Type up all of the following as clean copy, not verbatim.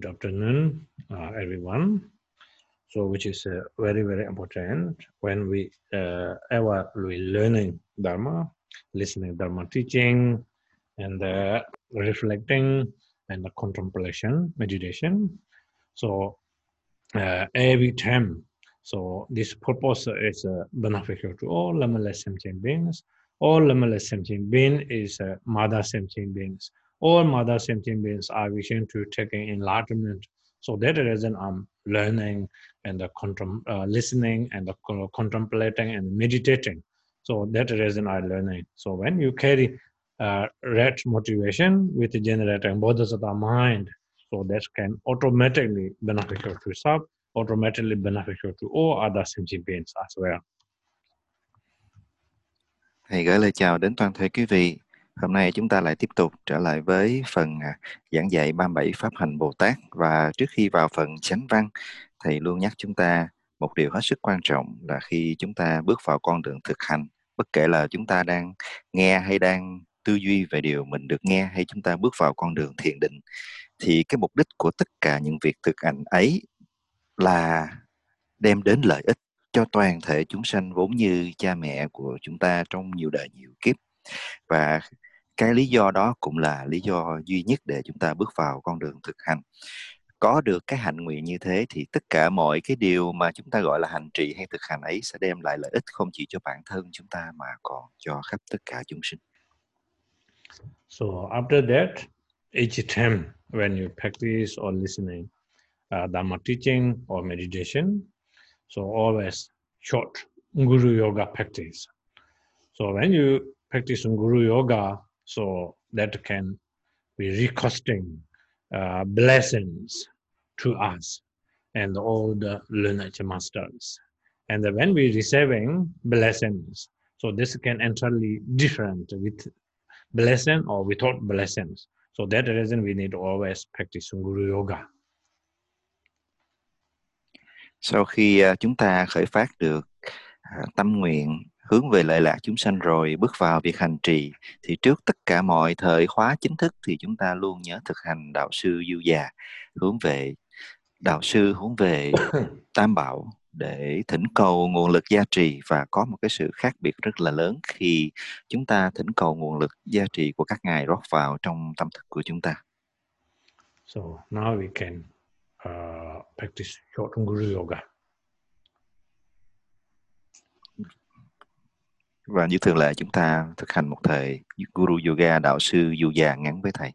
good afternoon, everyone. So, which is very, very important when we ever learning Dharma, listening Dharma teaching, and reflecting and the contemplation, meditation. So, every time. So, this purpose is beneficial to all limitless sentient beings. All limitless sentient beings is mother sentient beings. All mother sentient beings are wishing to take an enlightenment. So that reason I'm learning and listening and contemplating and meditating. So that reason I'm learning. So when you carry right motivation with generating Bodhisattva mind, so that can automatically beneficial to self, automatically beneficial to all other sentient beings as well. Thầy gửi lời chào đến toàn thể quý vị. Hôm nay chúng ta lại tiếp tục trở lại với phần giảng dạy 37 Pháp Hành Bồ Tát. Và trước khi vào phần chánh văn, Thầy luôn nhắc chúng ta một điều hết sức quan trọng là khi chúng ta bước vào con đường thực hành, bất kể là chúng ta đang nghe hay đang tư duy về điều mình được nghe hay chúng ta bước vào con đường thiền định, thì cái mục đích của tất cả những việc thực hành ấy là đem đến lợi ích cho toàn thể chúng sanh vốn như cha mẹ của chúng ta trong nhiều đời nhiều kiếp. Và cái lý do đó cũng là lý do duy nhất để chúng ta bước vào con đường thực hành. Có được cái hạnh nguyện như thế thì tất cả mọi cái điều mà chúng ta gọi là hành trì hay thực hành ấy sẽ đem lại lợi ích không chỉ cho bản thân chúng ta mà còn cho khắp tất cả chúng sinh. So after that, each time when you practice or listening Dharma teaching or meditation, so always short Guru Yoga practice. So when you practice in Guru Yoga, so that can be recosting blessings to us and all the lineage masters. And when we receiving blessings, so this can entirely different with blessing or without blessings. So that reason we need always practice in Guru Yoga. Sau khi chúng ta khởi phát được tâm nguyện hướng về lợi lạc chúng sanh rồi bước vào việc hành trì, thì trước tất cả mọi thời khóa chính thức thì chúng ta luôn nhớ thực hành Đạo Sư Du Già, hướng về Đạo Sư, hướng về Tam Bảo để thỉnh cầu nguồn lực gia trì. Và có một cái sự khác biệt rất là lớn khi chúng ta thỉnh cầu nguồn lực gia trì của các ngài rót vào trong tâm thức của chúng ta. So now we can practice short Guru Yoga. Và như thường lệ chúng ta thực hành một thời Guru Yoga Đạo Sư Du Già ngắn với thầy.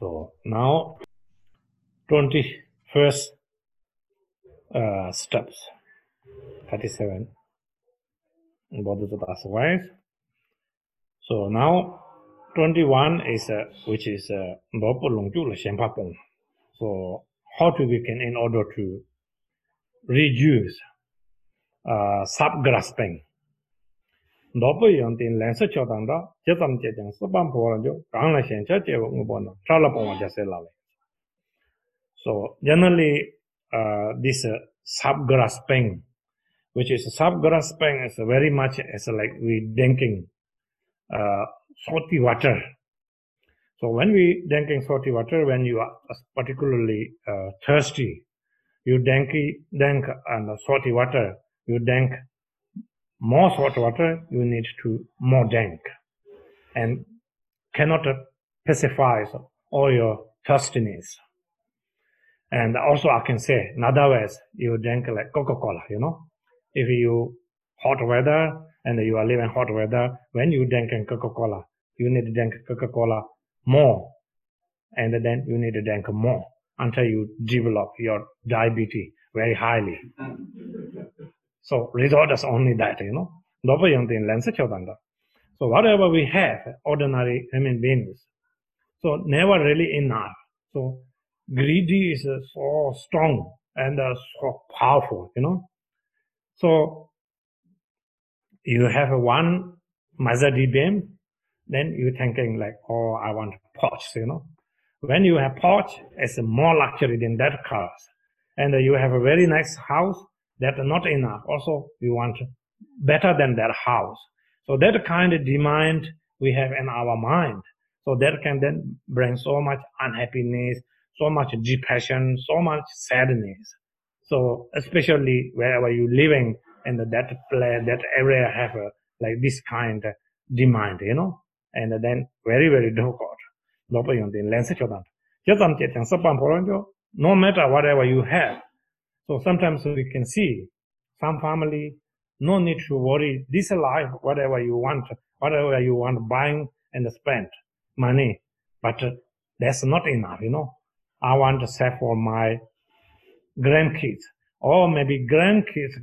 So now 21st steps, 37 Bodhisattva's wife. So now 21 is which is so how to weaken in order to reduce sub-grasping. So generally this sub-grasping, which is sub-grasping, is very much as like we drinking salty water. So when we drinking salty water, when you are particularly thirsty, you drink and salty water, you drink more salt water, you need to more drink, and cannot pacify all your thirstiness. And also I can say, in other ways, you drink like Coca-Cola, you know. If you hot weather and you are living hot weather, when you drink Coca-Cola, you need to drink Coca-Cola more, and then you need to drink more until you develop your diabetes very highly. So resort is only that, you know. So whatever we have, ordinary human beings, so never really enough. So greedy is so strong and so powerful, you know. So you have one Mazda beam, then you're thinking like, oh, I want Porsche, you know. When you have Porsche, it's more luxury than that cars. And you have a very nice house, that's not enough. Also, you want better than that house. So that kind of demand we have in our mind. So that can then bring so much unhappiness, so much depression, so much sadness. So especially wherever you're living and that place, that area have like this kind of demand, you know, and then very, very difficult. No matter whatever you have. So sometimes we can see some family, no need to worry, this life, whatever you want buying and spend money, but that's not enough, you know. I want to save for my grandkids, or maybe grandkids,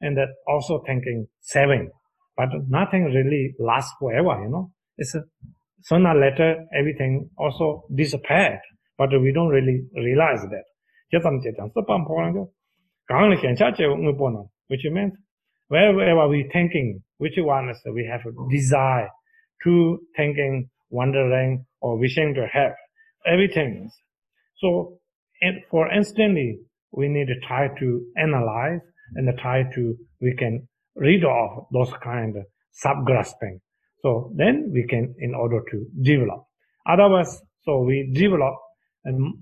and also thinking saving, but nothing really lasts forever, you know. It's sooner or later everything also disappeared, but we don't really realize that. Which means wherever we thinking, which one is we have a desire to thinking, wondering, or wishing to have everything. So, and for instantly, we need to try to analyze and try to, we can rid of those kind of sub-grasping. So then we can, in order to develop. Otherwise, so we develop and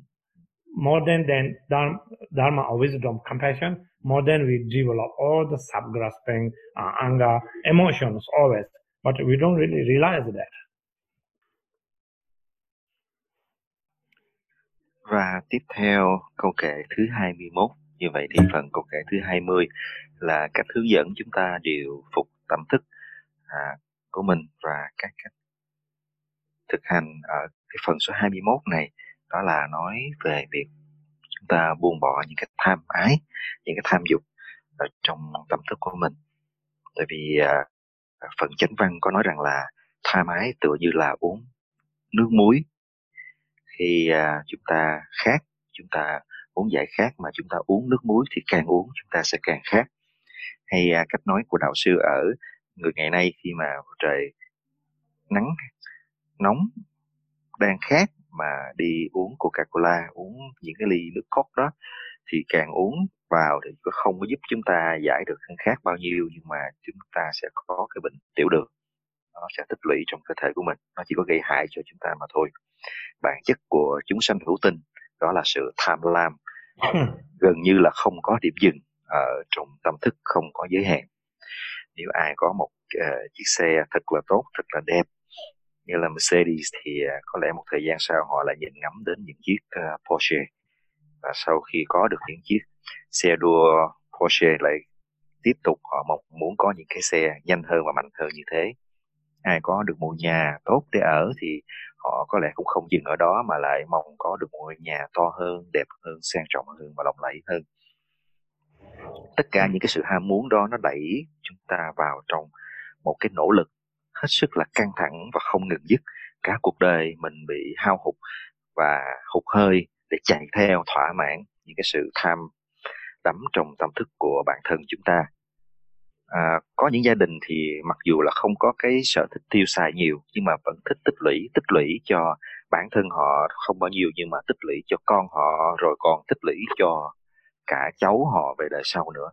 more than Dharma or wisdom, compassion, more than we develop all the sub-grasping, anger, emotions always. But we don't really realize that. Và tiếp theo câu kệ thứ 21. Như vậy thì phần câu kệ thứ 20 là cách hướng dẫn chúng ta điều phục tâm thức của mình, và các cách thực hành ở cái phần số 21 này, đó là nói về việc chúng ta buông bỏ những cái tham ái, những cái tham dục ở trong tâm thức của mình. Tại vì phần chánh văn có nói rằng là tham ái tựa như là uống nước muối. Khi chúng ta khát, chúng ta muốn giải khát mà chúng ta uống nước muối thì càng uống chúng ta sẽ càng khát. Hay cách nói của đạo sư ở người ngày nay, khi mà trời nắng nóng đang khát mà đi uống Coca-Cola, uống những cái ly nước cốt đó, thì càng uống vào thì không có giúp chúng ta giải được cơn khát bao nhiêu, nhưng mà chúng ta sẽ có cái bệnh tiểu đường. Nó sẽ tích lũy trong cơ thể của mình, nó chỉ có gây hại cho chúng ta mà thôi. Bản chất của chúng sanh hữu tình đó là sự tham lam gần như là không có điểm dừng ở trong tâm thức, không có giới hạn. Nếu ai có một chiếc xe thật là tốt, thật là đẹp như là Mercedes, thì có lẽ một thời gian sau họ lại nhìn ngắm đến những chiếc Porsche, và sau khi có được những chiếc xe đua Porsche lại tiếp tục họ muốn có những cái xe nhanh hơn và mạnh hơn như thế. Ai có được một nhà tốt để ở thì họ có lẽ cũng không dừng ở đó mà lại mong có được một ngôi nhà to hơn, đẹp hơn, sang trọng hơn và lộng lẫy hơn. Tất cả những cái sự ham muốn đó nó đẩy chúng ta vào trong một cái nỗ lực hết sức là căng thẳng và không ngừng dứt. Cả cuộc đời mình bị hao hụt và hụt hơi để chạy theo thỏa mãn những cái sự tham đắm trong tâm thức của bản thân chúng ta. Có những gia đình thì mặc dù là không có cái sở thích tiêu xài nhiều nhưng mà vẫn thích tích lũy cho bản thân họ không bao nhiêu, nhưng mà tích lũy cho con họ rồi còn tích lũy cho cả cháu họ về đời sau nữa.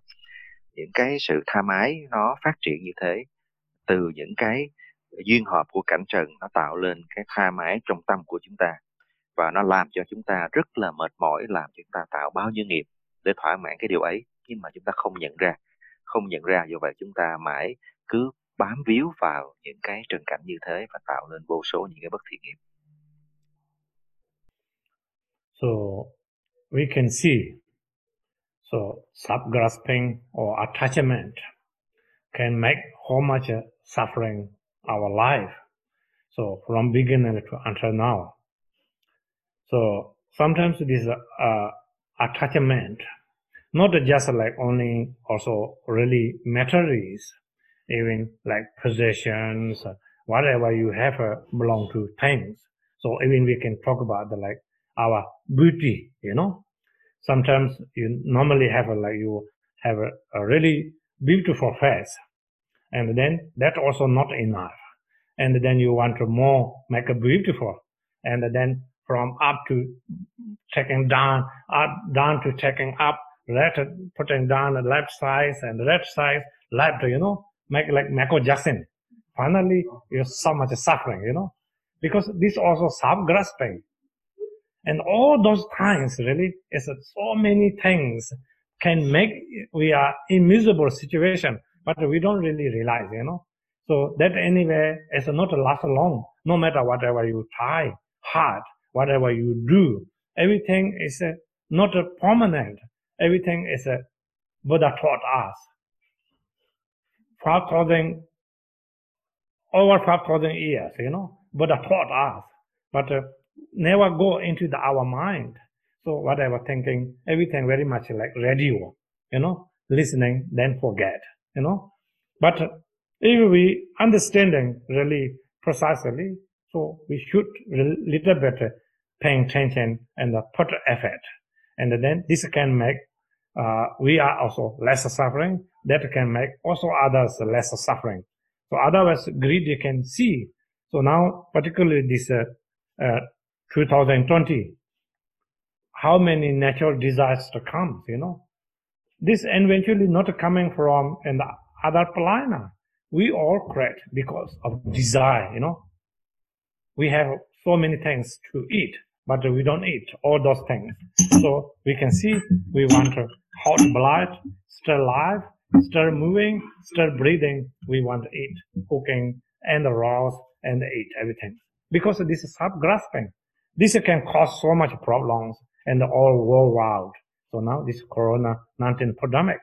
Những cái sự tham ái nó phát triển như thế, từ những cái duyên hợp của cảnh trần nó tạo lên cái tham ái trong tâm của chúng ta và nó làm cho chúng ta rất là mệt mỏi, làm chúng ta tạo bao nhiêu nghiệp để thỏa mãn cái điều ấy nhưng mà chúng ta không nhận ra, do vậy chúng ta mãi cứ bám víu vào những cái trần cảnh như thế và tạo nên vô số những cái bất thiện nghiệp. So we can see, so sub-grasping or attachment can make how much suffering our life, so from beginning to until now. So sometimes this attachment, not just like only also really materials, even like possessions, whatever you have belong to things. So even we can talk about the, like our beauty, you know. Sometimes you normally have a really beautiful face, and then that also not enough, and then you want to more make a beautiful, and then from up to taking down, up down to taking up. Left, putting down the left side and left side, left, you know, make like Michael Jackson. Finally, you have so much suffering, you know, because this also sub-grasping. And all those times, really, is so many things can make we are in miserable situation, but we don't really realize, you know. So that anyway is not last long, no matter whatever you try hard, whatever you do, everything is not permanent. Everything is a Buddha taught us. 5,000, over 5,000 years, you know, Buddha taught us. But never go into our mind. So whatever thinking, everything very much like radio, you know, listening, then forget, you know. But if we understanding really precisely, so we should little bit paying attention and put effort. And then this can make we are also less suffering. That can make also others less suffering. So otherwise, greed you can see. So now, particularly this 2020, how many natural disasters comes? You know, this eventually not coming from and other plana. We all create because of desire. You know, we have so many things to eat. But we don't eat all those things. So we can see we want hot blood, still alive, still moving, still breathing. We want to eat, cooking, and roast, and eat everything. Because this is sub-grasping. This can cause so much problems in the all worldwide. So now this Corona-19 pandemic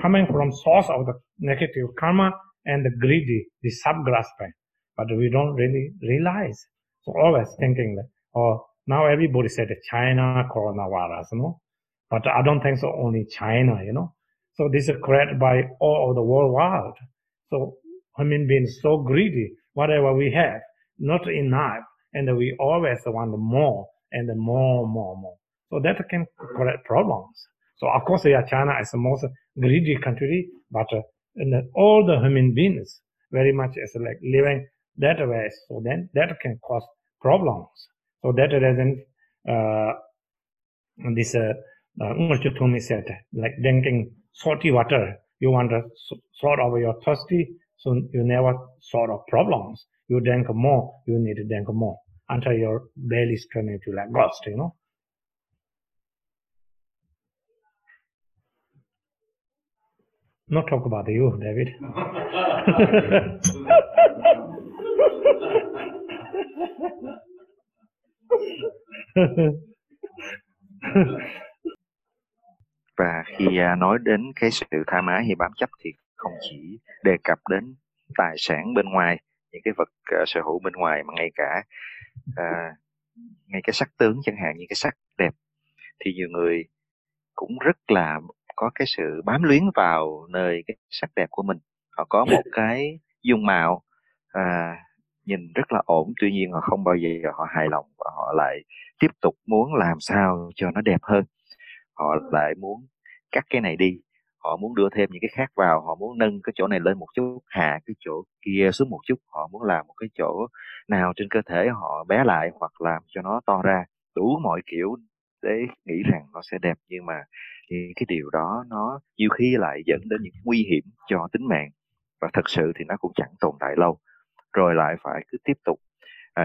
coming from source of the negative karma and the greedy, the sub-grasping. But we don't really realize. So always thinking that, oh, now everybody said China coronavirus, you know, but I don't think so only China, you know. So this is created by all of the world. So human beings so greedy, whatever we have, not enough, and we always want more and more. So that can create problems. So of course, yeah, China is the most greedy country, but all the human beings very much is like living that way. So then that can cause problems. So that reason, this Uncle Tumi said, like drinking salty water, you want to sort of your thirsty, so you never sort of problems. You drink more, you need to drink more until your belly is turning to like ghost, you know. Not talk about you, David. Và khi nói đến cái sự tham ái hay bám chấp thì không chỉ đề cập đến tài sản bên ngoài, những cái vật sở hữu bên ngoài, mà ngay cả ngay cái sắc tướng chẳng hạn, như cái sắc đẹp, thì nhiều người cũng rất là có cái sự bám luyến vào nơi cái sắc đẹp của mình. Họ có một cái dung mạo nhìn rất là ổn, tuy nhiên họ không bao giờ họ hài lòng và họ lại tiếp tục muốn làm sao cho nó đẹp hơn. Họ lại muốn cắt cái này đi, họ muốn đưa thêm những cái khác vào, họ muốn nâng cái chỗ này lên một chút, hạ cái chỗ kia xuống một chút, họ muốn làm một cái chỗ nào trên cơ thể họ bé lại hoặc làm cho nó to ra, đủ mọi kiểu để nghĩ rằng nó sẽ đẹp. Nhưng mà cái điều đó nó nhiều khi lại dẫn đến những nguy hiểm cho tính mạng, và thật sự thì nó cũng chẳng tồn tại lâu, rồi lại phải cứ tiếp tục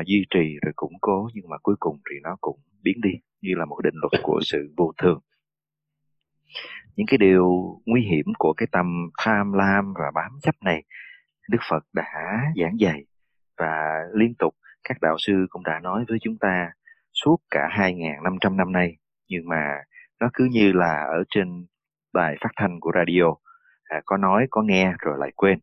duy trì rồi củng cố, nhưng mà cuối cùng thì nó cũng biến đi như là một định luật của sự vô thường. Những cái điều nguy hiểm của cái tâm tham lam và bám chấp này, Đức Phật đã giảng dạy, và liên tục các đạo sư cũng đã nói với chúng ta suốt cả 2.500 năm nay. Nhưng mà nó cứ như là ở trên đài phát thanh của radio, có nói, có nghe rồi lại quên.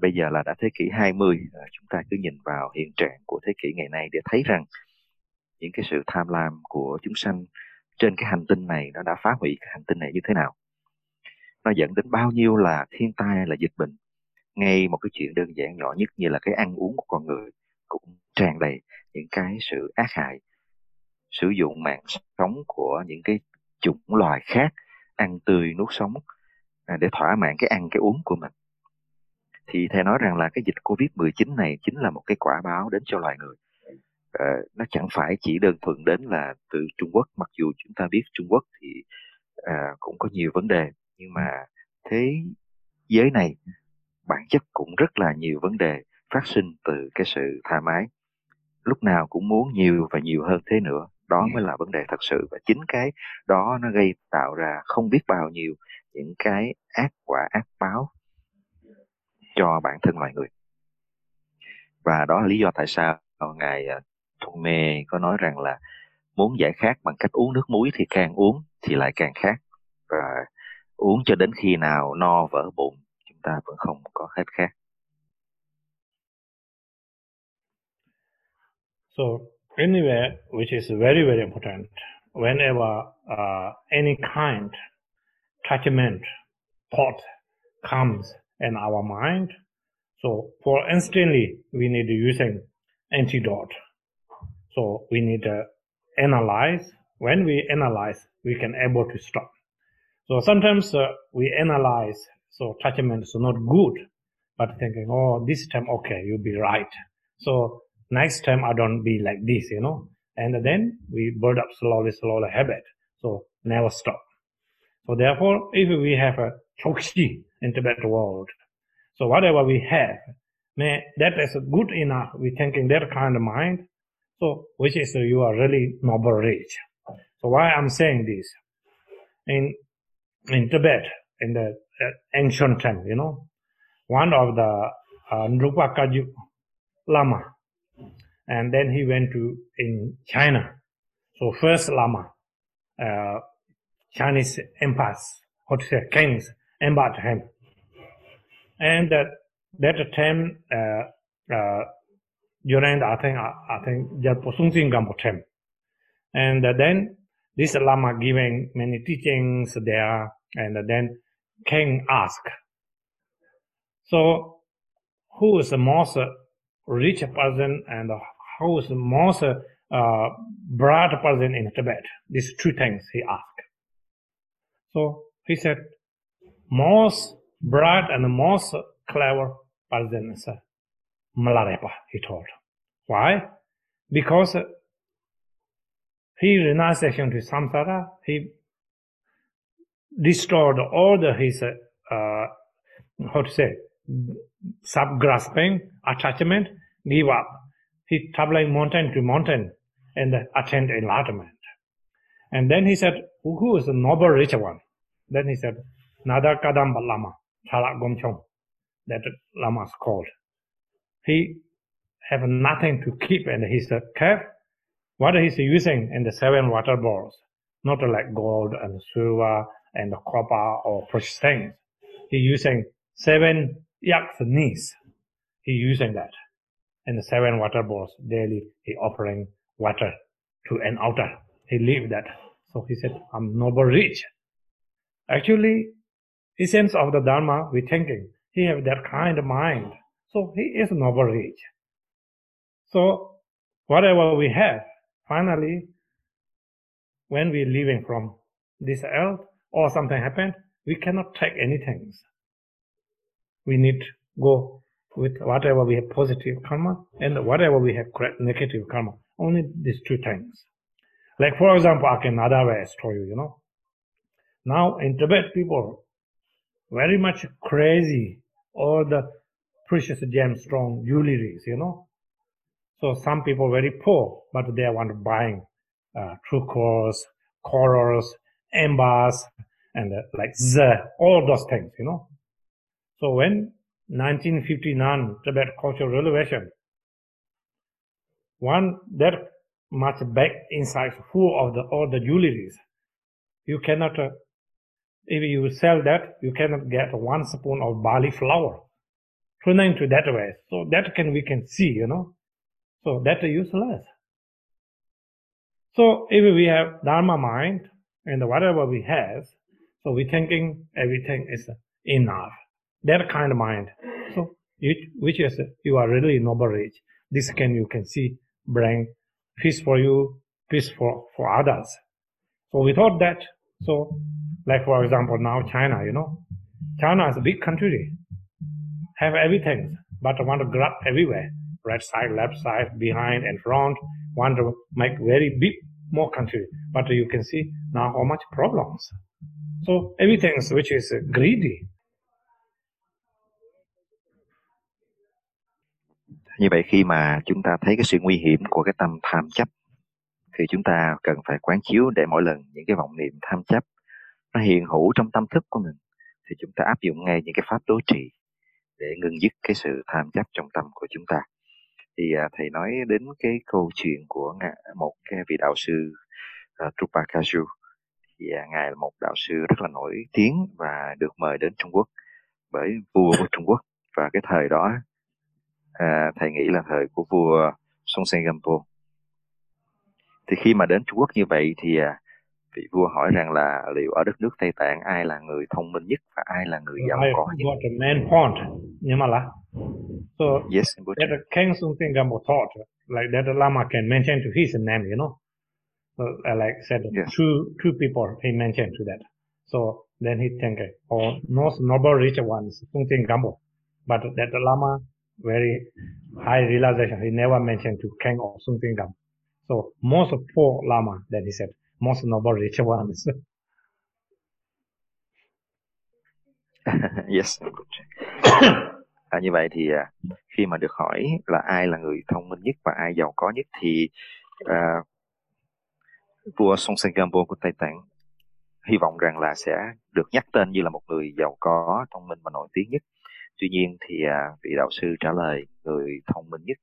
Bây giờ là đã thế kỷ 20, chúng ta cứ nhìn vào hiện trạng của thế kỷ ngày nay để thấy rằng những cái sự tham lam của chúng sanh trên cái hành tinh này nó đã phá hủy cái hành tinh này như thế nào. Nó dẫn đến bao nhiêu là thiên tai, là dịch bệnh. Ngay một cái chuyện đơn giản nhỏ nhất như là cái ăn uống của con người cũng tràn đầy những cái sự ác hại. Sử dụng mạng sống của những cái chủng loài khác, ăn tươi nuốt sống để thỏa mãn cái ăn cái uống của mình. Thì thầy nói rằng là cái dịch Covid-19 này chính là một cái quả báo đến cho loài người. Nó chẳng phải chỉ đơn thuần đến là từ Trung Quốc, mặc dù chúng ta biết Trung Quốc thì cũng có nhiều vấn đề, nhưng mà thế giới này bản chất cũng rất là nhiều vấn đề phát sinh từ cái sự tha mái, lúc nào cũng muốn nhiều và nhiều hơn thế nữa. Đó mới là vấn đề thật sự, và chính cái đó nó gây tạo ra không biết bao nhiêu những cái ác quả ác báo cho bản thân loài người. Và đó là lý do tại sao Ngài Thuận Mê có nói rằng là muốn giải khát bằng cách uống nước muối thì càng uống thì lại càng khát, và uống cho đến khi nào no vỡ bụng chúng ta vẫn không có hết khát. So anyway, which is very very important, whenever any kind attachment thought comes in our mind, so for instantly we need to using antidote. So we need to analyze. When we analyze, we can able to stop. So sometimes we analyze, so attachment is not good, but thinking, oh, this time, okay, you'll be right. So next time I don't be like this, you know. And then we build up slowly habit. So never stop. So therefore, if we have a chokshi in Tibet world, so whatever we have, may that is good enough, we thinking that kind of mind, so which is you are really noble rich. So why I'm saying this? In Tibet, in the ancient time, you know, one of the Trupa Kaju Lama, and then he went to in China. So first Lama, Chinese emperors, what say, kings, embarked him, and that. That time, during the, I think Songtsen Gampo time, and then this Lama giving many teachings there, and then King asked, so who is the most rich person and who is the most broad person in Tibet? These two things he asked. So he said, most broad and most clever person is Milarepa, he told. Why? Because he renunciation to samsara, he destroyed all the his sub-grasping attachment, give up. He traveling mountain to mountain and attained enlightenment. And then he said, who is the noble rich one? Then he said, Nada Kadamba Lama, Talak Gomchong. That Lama's called. He have nothing to keep in his cave. What he's using in the seven water bowls, not like gold and silver and copper or precious things. He using seven yak's knees. He using that. and 7 water bowls daily. He offering water to an altar. He lived that. So he said, I'm noble rich. Actually, essence of the Dharma, we thinking, he have that kind of mind. So he is noble rich. So whatever we have, finally, when we leaving from this earth or something happened, we cannot take anything. We need go with whatever we have positive karma and whatever we have negative karma. Only these two things. Like for example, I can another way tell you, you know. Now in Tibet, people very much crazy all the precious gemstone jewelries, you know. So some people very poor, but they want to buying turquoise, corals, embers, and like all those things, you know. So when 1959 Tibet Cultural Revolution, one that much back inside full of the all the jewelries, you cannot, if you sell that, you cannot get one spoon of barley flour. Turning to that way, so that can we can see, you know. So that is useless. So if we have Dharma mind and whatever we have, so we thinking everything is enough. That kind of mind. So it, which is you are really noble rich. This can you can see bring peace for you, peace for others. So without that, so like for example now China, you know. China is a big country. Have everything, but want to grab everywhere. Right side, left side, behind and front, want to make very big, more country. But you can see now how much problems. So everything which is greedy. Như vậy khi mà chúng ta thấy cái sự nguy hiểm của cái tâm tham chấp, thì chúng ta cần phải quán chiếu để mỗi lần những cái vọng niệm tham chấp nó hiện hữu trong tâm thức của mình, thì chúng ta áp dụng ngay những cái pháp đối trị để ngừng dứt cái sự tham chấp trong tâm của chúng ta. Thì thầy nói đến cái câu chuyện của một cái vị đạo sư Trupa Kaju. Thì ngài là một đạo sư rất là nổi tiếng và được mời đến Trung Quốc bởi vua của Trung Quốc. Và cái thời đó thầy nghĩ là thời của vua Songtsen Gampo. Thì khi mà đến Trung Quốc như vậy thì vị vua hỏi rằng là liệu ở đất nước Tây Tạng ai là người thông minh nhất và ai là người giàu có nhất? So yes, that King Songtsen Gampo thought like that Lama can mention to his name, you know. So, like said yes. two people he mentioned to that. So then he think oh, most noble rich ones Songtsen Gampo, but that Lama very high realization he never mentioned to King of Songtsen Gampo. So most poor Lama that he said. Most noble rich ones. Yes. Như vậy thì khi mà được hỏi là ai là người thông minh nhất và ai giàu có nhất thì vua Songtsen Gampo của Tây Tạng hy vọng rằng là sẽ được nhắc tên như là một người giàu có, thông minh và nổi tiếng nhất. Tuy nhiên thì vị đạo sư trả lời người thông minh nhất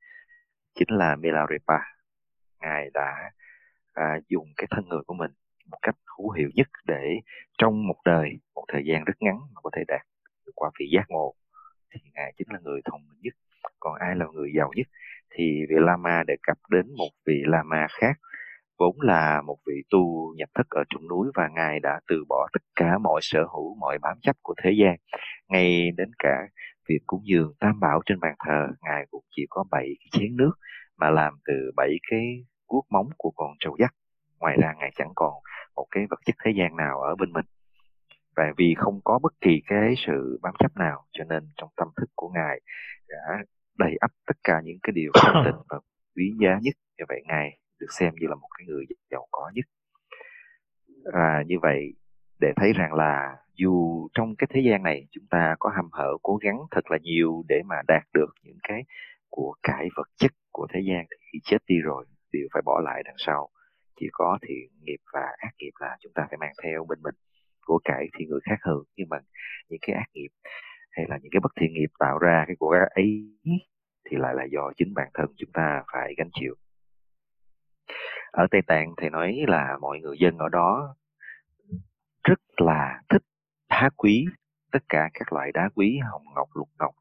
chính là Milarepa. Ngài đã dùng cái thân người của mình một cách hữu hiệu nhất để trong một đời, một thời gian rất ngắn mà có thể đạt được quả vị giác ngộ, thì ngài chính là người thông minh nhất. Còn ai là người giàu nhất thì vị Lama đề cập đến một vị Lama khác, vốn là một vị tu nhập thất ở trong núi, và ngài đã từ bỏ tất cả mọi sở hữu, mọi bám chấp của thế gian, ngay đến cả việc cúng dường Tam Bảo trên bàn thờ. Ngài cũng chỉ có 7 cái chén nước mà làm từ 7 cái cuốc móng của con trâu dắt. Ngoài ra ngài chẳng còn một cái vật chất thế gian nào ở bên mình. Và vì không có bất kỳ cái sự bám chấp nào, cho nên trong tâm thức của ngài đã đầy ắp tất cả những cái điều thanh tịnh và quý giá nhất. Như vậy ngài được xem như là một cái người giàu có nhất. Như vậy để thấy rằng là dù trong cái thế gian này chúng ta có hăm hở cố gắng thật là nhiều để mà đạt được những cái của cải vật chất của thế gian, thì khi chết đi rồi điều phải bỏ lại đằng sau chỉ có thiện nghiệp và ác nghiệp là chúng ta phải mang theo bên mình. Của cải thì người khác hưởng, nhưng mà những cái ác nghiệp hay là những cái bất thiện nghiệp tạo ra cái của ấy thì lại là do chính bản thân chúng ta phải gánh chịu. Ở Tây Tạng thầy nói là mọi người dân ở đó rất là thích đá quý, tất cả các loại đá quý hồng ngọc, lục ngọc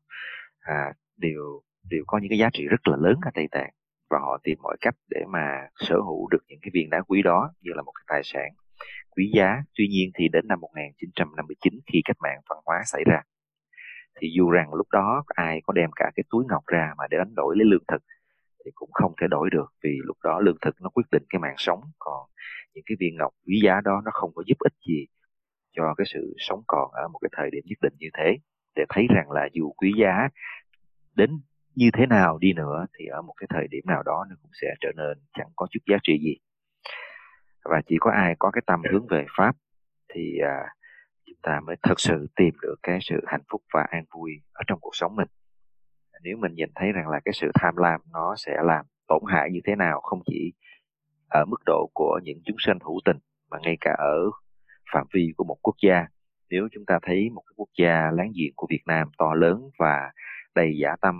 đều đều có những cái giá trị rất là lớn ở Tây Tạng, và họ tìm mọi cách để mà sở hữu được những cái viên đá quý đó như là một cái tài sản quý giá. Tuy nhiên thì đến năm 1959, khi cách mạng văn hóa xảy ra, thì dù rằng lúc đó ai có đem cả cái túi ngọc ra mà để đánh đổi lấy lương thực thì cũng không thể đổi được, vì lúc đó lương thực nó quyết định cái mạng sống, còn những cái viên ngọc quý giá đó nó không có giúp ích gì cho cái sự sống còn ở một cái thời điểm nhất định như thế. Để thấy rằng là dù quý giá đến như thế nào đi nữa thì ở một cái thời điểm nào đó nó cũng sẽ trở nên chẳng có chút giá trị gì. Và chỉ có ai có cái tâm hướng về Pháp thì chúng ta mới thật sự tìm được cái sự hạnh phúc và an vui ở trong cuộc sống mình. Nếu mình nhìn thấy rằng là cái sự tham lam nó sẽ làm tổn hại như thế nào, không chỉ ở mức độ của những chúng sinh hữu tình mà ngay cả ở phạm vi của một quốc gia. Nếu chúng ta thấy một cái quốc gia láng giềng của Việt Nam to lớn và đầy dã tâm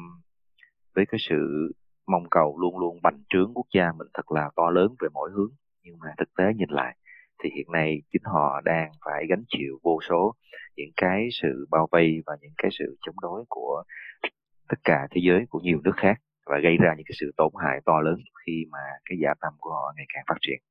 với cái sự mong cầu luôn luôn bành trướng quốc gia mình thật là to lớn về mỗi hướng, nhưng mà thực tế nhìn lại thì hiện nay chính họ đang phải gánh chịu vô số những cái sự bao vây và những cái sự chống đối của tất cả thế giới, của nhiều nước khác, và gây ra những cái sự tổn hại to lớn khi mà cái dã tâm của họ ngày càng phát triển.